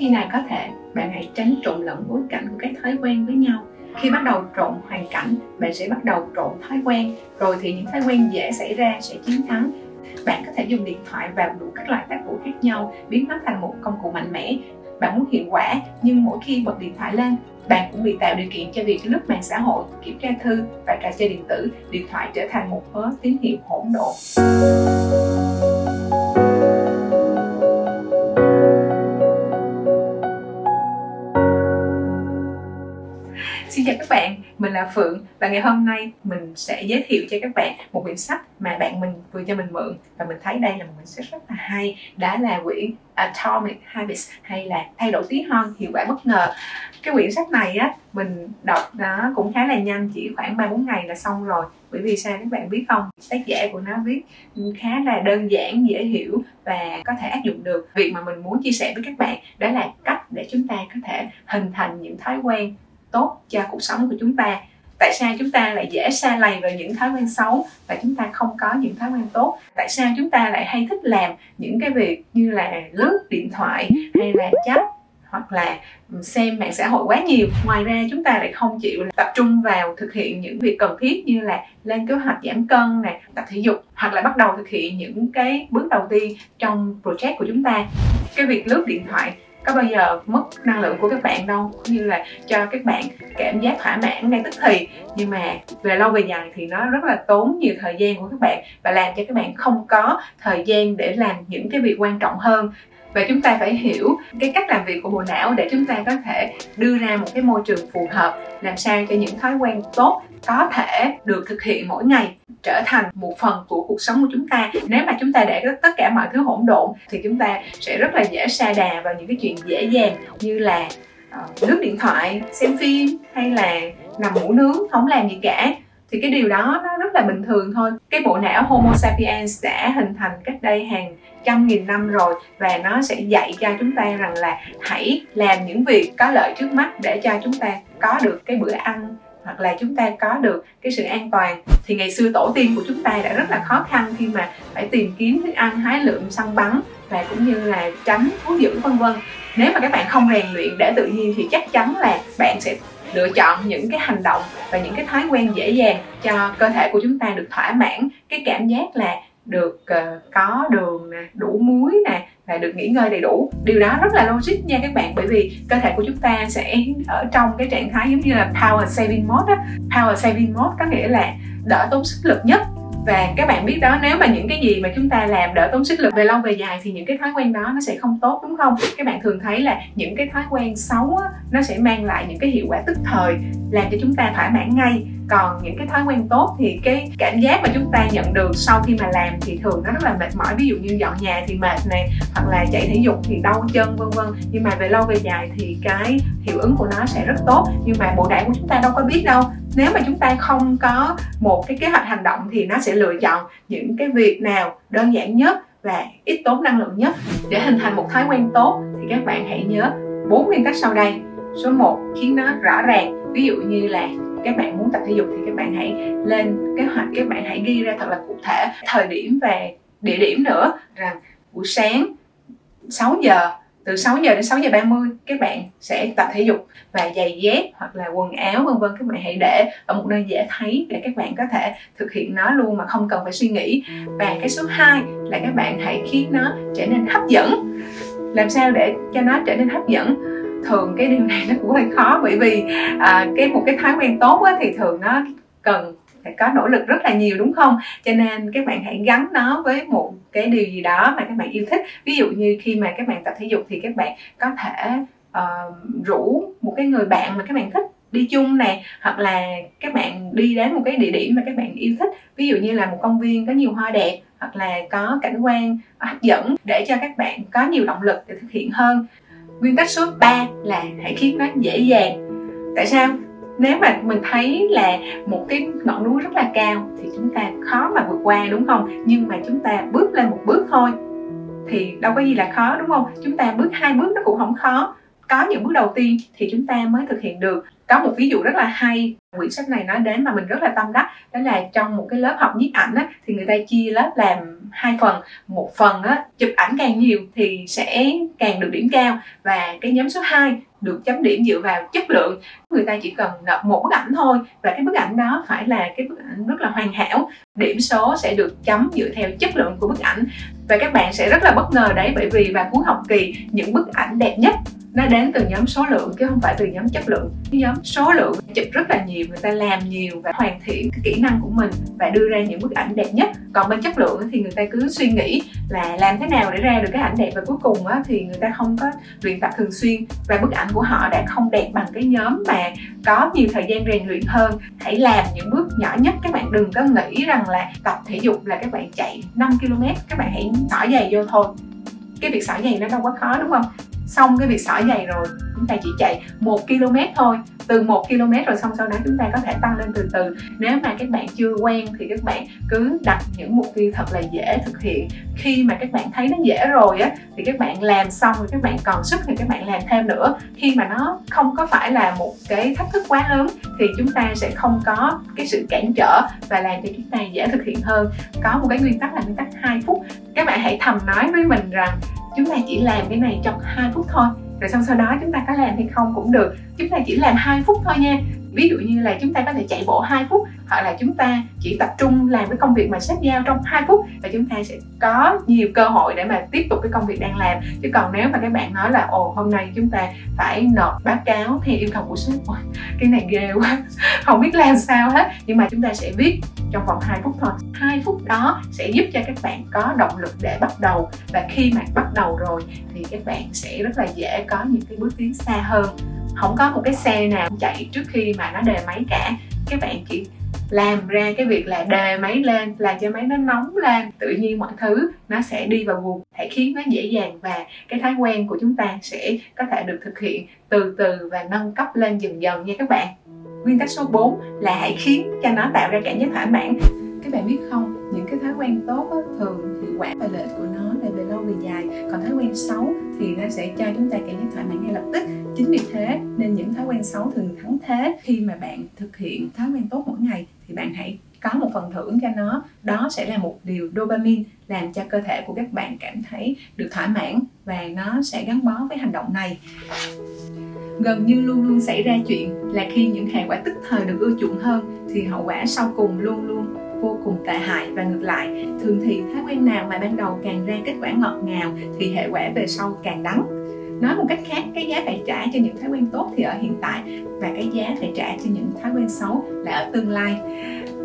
khi này có thể, bạn hãy tránh trộn lẫn bối cảnh của các thói quen với nhau. Khi bắt đầu trộn hoàn cảnh, bạn sẽ bắt đầu trộn thói quen, rồi thì những thói quen dễ xảy ra sẽ chiến thắng. Bạn có thể dùng điện thoại và đủ các loại tác vụ khác nhau, biến nó thành một công cụ mạnh mẽ. Bạn muốn hiệu quả, nhưng mỗi khi bật điện thoại lên, bạn cũng bị tạo điều kiện cho việc lướt mạng xã hội, kiểm tra thư và trò chơi điện tử. Điện thoại trở thành một thứ tín hiệu hỗn độn. Xin chào các bạn, mình là Phượng và ngày hôm nay mình sẽ giới thiệu cho các bạn một quyển sách mà bạn mình vừa cho mình mượn và mình thấy đây là một quyển sách rất là hay, đó là quyển Atomic Habits hay là Thay đổi tí hon, hiệu quả bất ngờ. Cái quyển sách này á, mình đọc nó cũng khá là nhanh, chỉ khoảng 3-4 ngày là xong rồi. Bởi vì sao các bạn biết không? Tác giả của nó viết khá là đơn giản, dễ hiểu và có thể áp dụng được. Việc mà mình muốn chia sẻ với các bạn đó là cách để chúng ta có thể hình thành những thói quen tốt cho cuộc sống của chúng ta. Tại sao chúng ta lại dễ sa lầy vào những thói quen xấu và chúng ta không có những thói quen tốt? Tại sao chúng ta lại hay thích làm những cái việc như là lướt điện thoại hay là chat hoặc là xem mạng xã hội quá nhiều? Ngoài ra chúng ta lại không chịu tập trung vào thực hiện những việc cần thiết như là lên kế hoạch giảm cân này, tập thể dục hoặc là bắt đầu thực hiện những cái bước đầu tiên trong project của chúng ta. Cái việc lướt điện thoại có bao giờ mất năng lượng của các bạn đâu, cũng như là cho các bạn cảm giác thỏa mãn ngay tức thì, nhưng mà về lâu về dài thì nó rất là tốn nhiều thời gian của các bạn và làm cho các bạn không có thời gian để làm những cái việc quan trọng hơn. Và chúng ta phải hiểu cái cách làm việc của bộ não để chúng ta có thể đưa ra một cái môi trường phù hợp, làm sao cho những thói quen tốt có thể được thực hiện mỗi ngày, trở thành một phần của cuộc sống của chúng ta. Nếu mà chúng ta để tất cả mọi thứ hỗn độn thì chúng ta sẽ rất là dễ sa đà vào những cái chuyện dễ dàng như là lướt điện thoại, xem phim hay là nằm ngủ nướng, không làm gì cả. Thì cái điều đó nó rất là bình thường thôi. Cái bộ não Homo sapiens đã hình thành cách đây hàng trăm nghìn năm rồi và nó sẽ dạy cho chúng ta rằng là hãy làm những việc có lợi trước mắt để cho chúng ta có được cái bữa ăn hoặc là chúng ta có được cái sự an toàn. Thì ngày xưa tổ tiên của chúng ta đã rất là khó khăn khi mà phải tìm kiếm thức ăn, hái lượm, săn bắn và cũng như là tránh thú dữ vân vân. Nếu mà các bạn không rèn luyện để tự nhiên thì chắc chắn là bạn sẽ lựa chọn những cái hành động và những cái thói quen dễ dàng cho cơ thể của chúng ta được thỏa mãn cái cảm giác là được có đường nè, đủ muối nè và được nghỉ ngơi đầy đủ. Điều đó rất là logic nha các bạn, bởi vì cơ thể của chúng ta sẽ ở trong cái trạng thái giống như là power saving mode á. Power saving mode có nghĩa là đỡ tốn sức lực nhất. Và các bạn biết đó, nếu mà những cái gì mà chúng ta làm đỡ tốn sức lực về lâu về dài thì những cái thói quen đó nó sẽ không tốt, đúng không? Các bạn thường thấy là những cái thói quen xấu á, nó sẽ mang lại những cái hiệu quả tức thời, làm cho chúng ta thỏa mãn ngay. Còn những cái thói quen tốt thì cái cảm giác mà chúng ta nhận được sau khi mà làm thì thường nó rất là mệt mỏi. Ví dụ như dọn nhà thì mệt này, hoặc là chạy thể dục thì đau chân vân vân. Nhưng mà về lâu về dài thì cái hiệu ứng của nó sẽ rất tốt. Nhưng mà bộ não của chúng ta đâu có biết đâu. Nếu mà chúng ta không có một cái kế hoạch hành động thì nó sẽ lựa chọn những cái việc nào đơn giản nhất và ít tốn năng lượng nhất. Để hình thành một thói quen tốt thì các bạn hãy nhớ 4 nguyên tắc sau đây. Số 1, khiến nó rõ ràng. Ví dụ như là các bạn muốn tập thể dục thì các bạn hãy lên kế hoạch, các bạn hãy ghi ra thật là cụ thể thời điểm và địa điểm nữa, rằng buổi sáng 6 giờ, từ 6 giờ đến 6 giờ 30 các bạn sẽ tập thể dục, và giày dép hoặc là quần áo vân vân các bạn hãy để ở một nơi dễ thấy để các bạn có thể thực hiện nó luôn mà không cần phải suy nghĩ. Và cái số 2 là các bạn hãy khiến nó trở nên hấp dẫn. Làm sao để cho nó trở nên hấp dẫn? Thường cái điều này nó cũng hơi khó, bởi vì một cái thói quen tốt á, thì thường nó cần phải có nỗ lực rất là nhiều, đúng không? Cho nên các bạn hãy gắn nó với một cái điều gì đó mà các bạn yêu thích. Ví dụ như khi mà các bạn tập thể dục thì các bạn có thể rủ một cái người bạn mà các bạn thích đi chung nè, hoặc là các bạn đi đến một cái địa điểm mà các bạn yêu thích, ví dụ như là một công viên có nhiều hoa đẹp hoặc là có cảnh quan hấp dẫn, để cho các bạn có nhiều động lực để thực hiện hơn. Nguyên tắc số 3 là hãy khiến nó dễ dàng. Tại sao? Nếu mà mình thấy là một cái ngọn núi rất là cao thì chúng ta khó mà vượt qua, đúng không? Nhưng mà chúng ta bước lên một bước thôi thì đâu có gì là khó, đúng không? Chúng ta bước 2 bước nó cũng không khó. Có những bước đầu tiên thì chúng ta mới thực hiện được. Có một ví dụ rất là hay, quyển sách này nói đến mà mình rất là tâm đắc, đó là trong một cái lớp học nhiếp ảnh á, thì người ta chia lớp làm hai phần. Một phần á, chụp ảnh càng nhiều thì sẽ càng được điểm cao, và cái nhóm số 2 được chấm điểm dựa vào chất lượng. Người ta chỉ cần nộp một bức ảnh thôi, và cái bức ảnh đó phải là cái bức ảnh rất là hoàn hảo. Điểm số sẽ được chấm dựa theo chất lượng của bức ảnh. Và các bạn sẽ rất là bất ngờ đấy, bởi vì vào cuối học kỳ, những bức ảnh đẹp nhất nó đến từ nhóm số lượng chứ không phải từ nhóm chất lượng. Nhóm số lượng chụp rất là nhiều, người ta làm nhiều và hoàn thiện cái kỹ năng của mình và đưa ra những bức ảnh đẹp nhất. Còn bên chất lượng thì người ta cứ suy nghĩ là làm thế nào để ra được cái ảnh đẹp, và cuối cùng thì người ta không có luyện tập thường xuyên, và bức ảnh của họ đã không đẹp bằng cái nhóm mà có nhiều thời gian rèn luyện hơn. Hãy làm những bước nhỏ nhất, các bạn đừng có nghĩ rằng là tập thể dục là các bạn chạy 5 km, các bạn hãy xỏ giày vô thôi. Cái việc xỏ giày nó đâu quá khó, đúng không? Xong cái việc xỏ giày rồi chúng ta chỉ chạy 1 km thôi. Từ 1 km rồi xong sau đó chúng ta có thể tăng lên từ từ. Nếu mà các bạn chưa quen thì các bạn cứ đặt những mục tiêu thật là dễ thực hiện. Khi mà các bạn thấy nó dễ rồi á, thì các bạn làm xong rồi các bạn còn sức thì các bạn làm thêm nữa. Khi mà nó không có phải là một cái thách thức quá lớn thì chúng ta sẽ không có cái sự cản trở và làm cho chúng ta dễ thực hiện hơn. Có một cái nguyên tắc là nguyên tắc 2 phút. Các bạn hãy thầm nói với mình rằng chúng ta chỉ làm cái này trong 2 phút thôi, rồi xong sau đó chúng ta có làm hay không cũng được. Chúng ta chỉ làm 2 phút thôi nha. Ví dụ như là chúng ta có thể chạy bộ 2 phút, hoặc là chúng ta chỉ tập trung làm cái công việc mà sếp giao trong 2 phút, và chúng ta sẽ có nhiều cơ hội để mà tiếp tục cái công việc đang làm. Chứ còn nếu mà các bạn nói là ồ hôm nay chúng ta phải nộp báo cáo theo yêu cầu của sếp, cái này ghê quá, không biết làm sao hết, nhưng mà chúng ta sẽ viết trong vòng 2 phút thôi. 2 phút đó sẽ giúp cho các bạn có động lực để bắt đầu, và khi mà bắt đầu rồi thì các bạn sẽ rất là dễ có những cái bước tiến xa hơn. Không có một cái xe nào chạy trước khi mà nó đề máy cả. Các bạn chỉ làm ra cái việc là đề máy lên, làm cho máy nó nóng lên, tự nhiên mọi thứ nó sẽ đi vào guồng, hãy khiến nó dễ dàng, và cái thói quen của chúng ta sẽ có thể được thực hiện từ từ và nâng cấp lên dần dần nha các bạn. Nguyên tắc số 4 là hãy khiến cho nó tạo ra cảm giác thỏa mãn. Các bạn biết không, những cái thói quen tốt thường hiệu quả và lợi ích của nó là về lâu về dài, còn thói quen xấu thì nó sẽ cho chúng ta cảm giác thỏa mãn ngay lập tức. Chính vì thế nên những thói quen xấu thường thắng thế. Khi mà bạn thực hiện thói quen tốt mỗi ngày thì bạn hãy có một phần thưởng cho nó. Đó sẽ là một điều dopamine làm cho cơ thể của các bạn cảm thấy được thỏa mãn, và nó sẽ gắn bó với hành động này. Gần như luôn luôn xảy ra chuyện là khi những hệ quả tức thời được ưa chuộng hơn thì hậu quả sau cùng luôn luôn vô cùng tệ hại, và ngược lại. Thường thì thói quen nào mà ban đầu càng ra kết quả ngọt ngào thì hệ quả về sau càng đắng. Nói một cách khác, cái giá phải trả cho những thói quen tốt thì ở hiện tại, và cái giá phải trả cho những thói quen xấu là ở tương lai.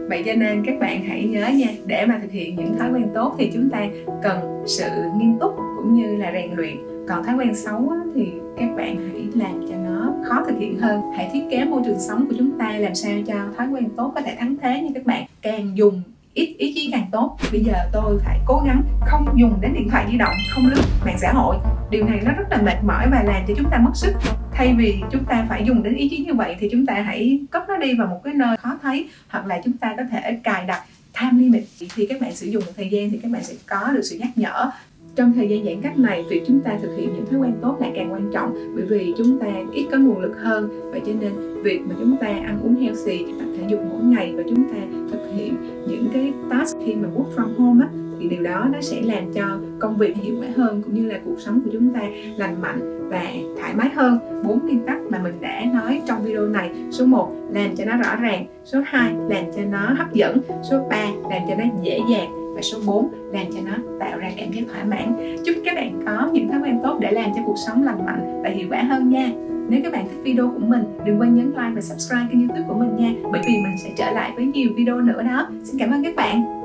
Vậy cho nên các bạn hãy nhớ nha, để mà thực hiện những thói quen tốt thì chúng ta cần sự nghiêm túc cũng như là rèn luyện. Còn thói quen xấu thì các bạn hãy làm cho nó khó thực hiện hơn. Hãy thiết kế môi trường sống của chúng ta làm sao cho thói quen tốt có thể thắng thế nha các bạn. Càng dùng ít ý chí càng tốt. Bây giờ tôi phải cố gắng không dùng đến điện thoại di động, không lướt mạng xã hội. Điều này nó rất là mệt mỏi và làm cho chúng ta mất sức. Thay vì chúng ta phải dùng đến ý chí như vậy thì chúng ta hãy cất nó đi vào một cái nơi khó thấy, hoặc là chúng ta có thể cài đặt time limit. Khi các bạn sử dụng một thời gian thì các bạn sẽ có được sự nhắc nhở. Trong thời gian giãn cách này, việc chúng ta thực hiện những thói quen tốt lại càng quan trọng, bởi vì chúng ta ít có nguồn lực hơn. Vậy cho nên việc mà chúng ta ăn uống healthy, tập thể dục mỗi ngày, và chúng ta thực hiện những cái task khi mà work from home thì điều đó nó sẽ làm cho công việc hiệu quả hơn, cũng như là cuộc sống của chúng ta lành mạnh và thoải mái hơn. 4 nguyên tắc mà mình đã nói trong video này. Số 1, làm cho nó rõ ràng. Số 2, làm cho nó hấp dẫn. Số 3, làm cho nó dễ dàng. Và số 4, làm cho nó tạo ra cảm giác thỏa mãn. Chúc các bạn có những thói quen tốt để làm cho cuộc sống lành mạnh và hiệu quả hơn nha. Nếu các bạn thích video của mình, đừng quên nhấn like và subscribe kênh YouTube của mình nha, bởi vì mình sẽ trở lại với nhiều video nữa đó. Xin cảm ơn các bạn.